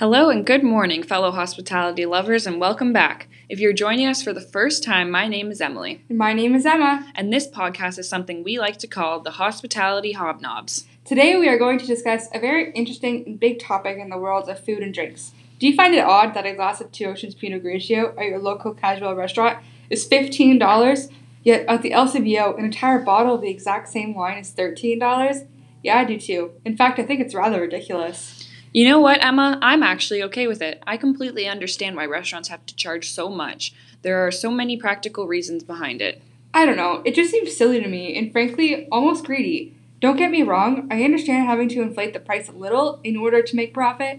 Hello and good morning, fellow hospitality lovers, and welcome back. If you're joining us for the first time, my name is Emily. And my name is Emma. And this podcast is something we like to call the Hospitality Hobnobs. Today we are going to discuss a very interesting and big topic in the world of food and drinks. Do you find it odd that a glass of Two Oceans Pinot Grigio at your local casual restaurant is $15, yet at the LCBO an entire bottle of the exact same wine is $13? Yeah, I do too. In fact, I think it's rather ridiculous. You know what, Emma? I'm actually okay with it. I completely understand why restaurants have to charge so much. There are so many practical reasons behind it. I don't know. It just seems silly to me and, frankly, almost greedy. Don't get me wrong. I understand having to inflate the price a little in order to make profit,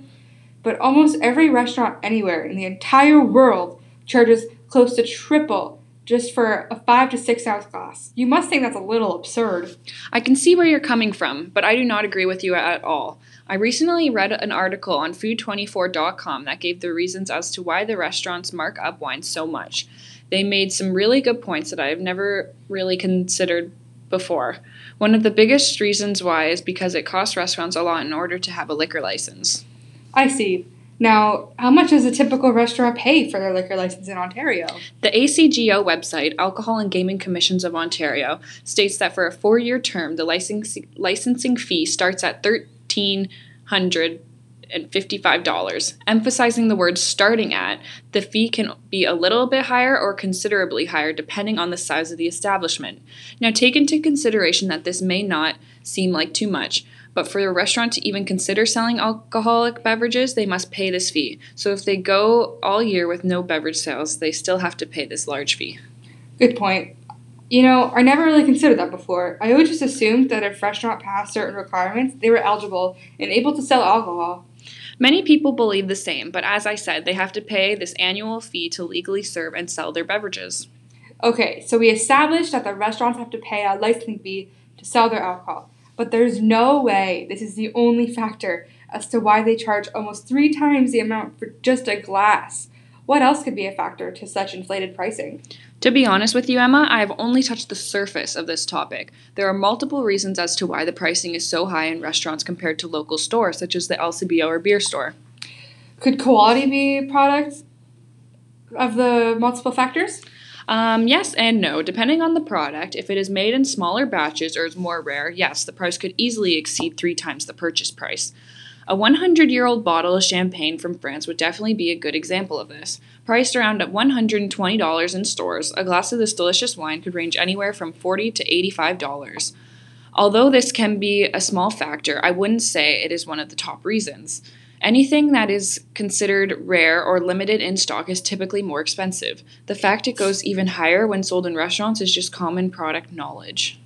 but almost every restaurant anywhere in the entire world charges close to triple just for a 5 to 6 ounce glass. You must think that's a little absurd. I can see where you're coming from, but I do not agree with you at all. I recently read an article on food24.com that gave the reasons as to why the restaurants mark up wine so much. They made some really good points that I have never really considered before. One of the biggest reasons why is because it costs restaurants a lot in order to have a liquor license. I see. Now, how much does a typical restaurant pay for their liquor license in Ontario? The AGCO website, Alcohol and Gaming Commissions of Ontario, states that for a 4-year term, the licensing fee starts at $1,355, emphasizing the word starting at. The fee can be a little bit higher or considerably higher depending on the size of the establishment. Now, take into consideration that this may not seem like too much, but for a restaurant to even consider selling alcoholic beverages, they must pay this fee. So if they go all year with no beverage sales, they still have to pay this large fee. Good point. You know, I never really considered that before. I always just assumed that if restaurant passed certain requirements, they were eligible and able to sell alcohol. Many people believe the same, but as I said, they have to pay this annual fee to legally serve and sell their beverages. Okay, so we established that the restaurants have to pay a licensing fee to sell their alcohol, but there's no way this is the only factor as to why they charge almost 3 times the amount for just a glass. What else could be a factor to such inflated pricing? To be honest with you, Emma, I have only touched the surface of this topic. There are multiple reasons as to why the pricing is so high in restaurants compared to local stores, such as the LCBO or beer store. Could quality be a product of the multiple factors? Yes and no. Depending on the product, if it is made in smaller batches or is more rare, yes, the price could easily exceed 3 times the purchase price. A 100-year-old bottle of champagne from France would definitely be a good example of this. Priced around at $120 in stores, a glass of this delicious wine could range anywhere from $40 to $85. Although this can be a small factor, I wouldn't say it is one of the top reasons. Anything that is considered rare or limited in stock is typically more expensive. The fact it goes even higher when sold in restaurants is just common product knowledge.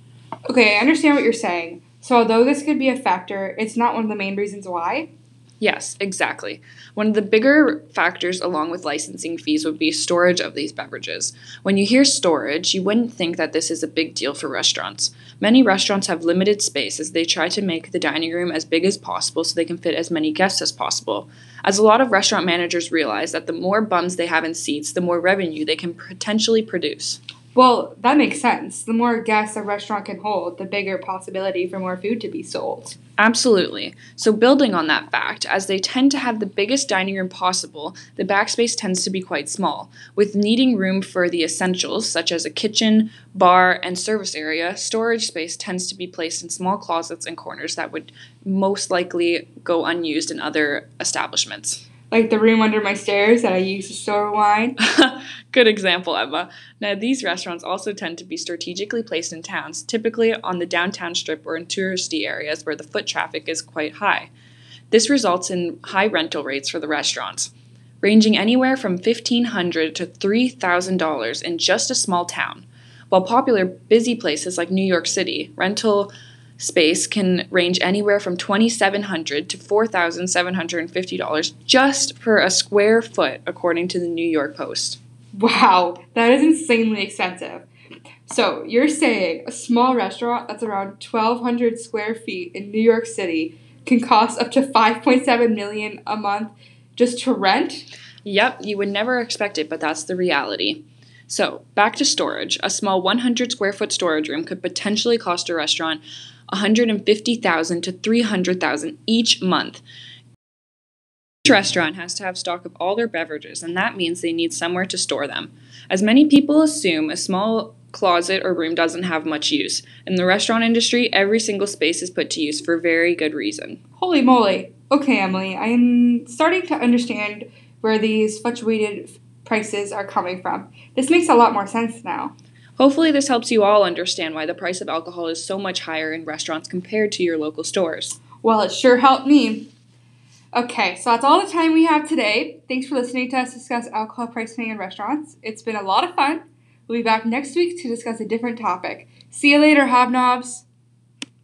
Okay, I understand what you're saying. So although this could be a factor, it's not one of the main reasons why? Yes, exactly. One of the bigger factors along with licensing fees would be storage of these beverages. When you hear storage, you wouldn't think that this is a big deal for restaurants. Many restaurants have limited space as they try to make the dining room as big as possible so they can fit as many guests as possible. As a lot of restaurant managers realize that the more bums they have in seats, the more revenue they can potentially produce. Well, that makes sense. The more guests a restaurant can hold, the bigger possibility for more food to be sold. Absolutely. So building on that fact, as they tend to have the biggest dining room possible, the backspace tends to be quite small. With needing room for the essentials, such as a kitchen, bar, and service area, storage space tends to be placed in small closets and corners that would most likely go unused in other establishments. Like the room under my stairs that I use to store wine. Good example, Emma. Now, these restaurants also tend to be strategically placed in towns, typically on the downtown strip or in touristy areas where the foot traffic is quite high. This results in high rental rates for the restaurants, ranging anywhere from $1,500 to $3,000 in just a small town. While popular busy places like New York City, rental space can range anywhere from $2,700 to $4,750 just for a square foot, according to the New York Post. Wow, that is insanely expensive. So you're saying a small restaurant that's around 1,200 square feet in New York City can cost up to $5.7 million a month just to rent? Yep, you would never expect it, but that's the reality. So back to storage. A small 100 square foot storage room could potentially cost a restaurant $150,000 to $300,000 each month. Each restaurant has to have stock of all their beverages, and that means they need somewhere to store them. As many people assume, a small closet or room doesn't have much use. In the restaurant industry, every single space is put to use for very good reason. Holy moly! Okay, Emily, I'm starting to understand where these fluctuated prices are coming from. This makes a lot more sense now. Hopefully this helps you all understand why the price of alcohol is so much higher in restaurants compared to your local stores. Well, it sure helped me. Okay, so that's all the time we have today. Thanks for listening to us discuss alcohol pricing in restaurants. It's been a lot of fun. We'll be back next week to discuss a different topic. See you later, hobnobs!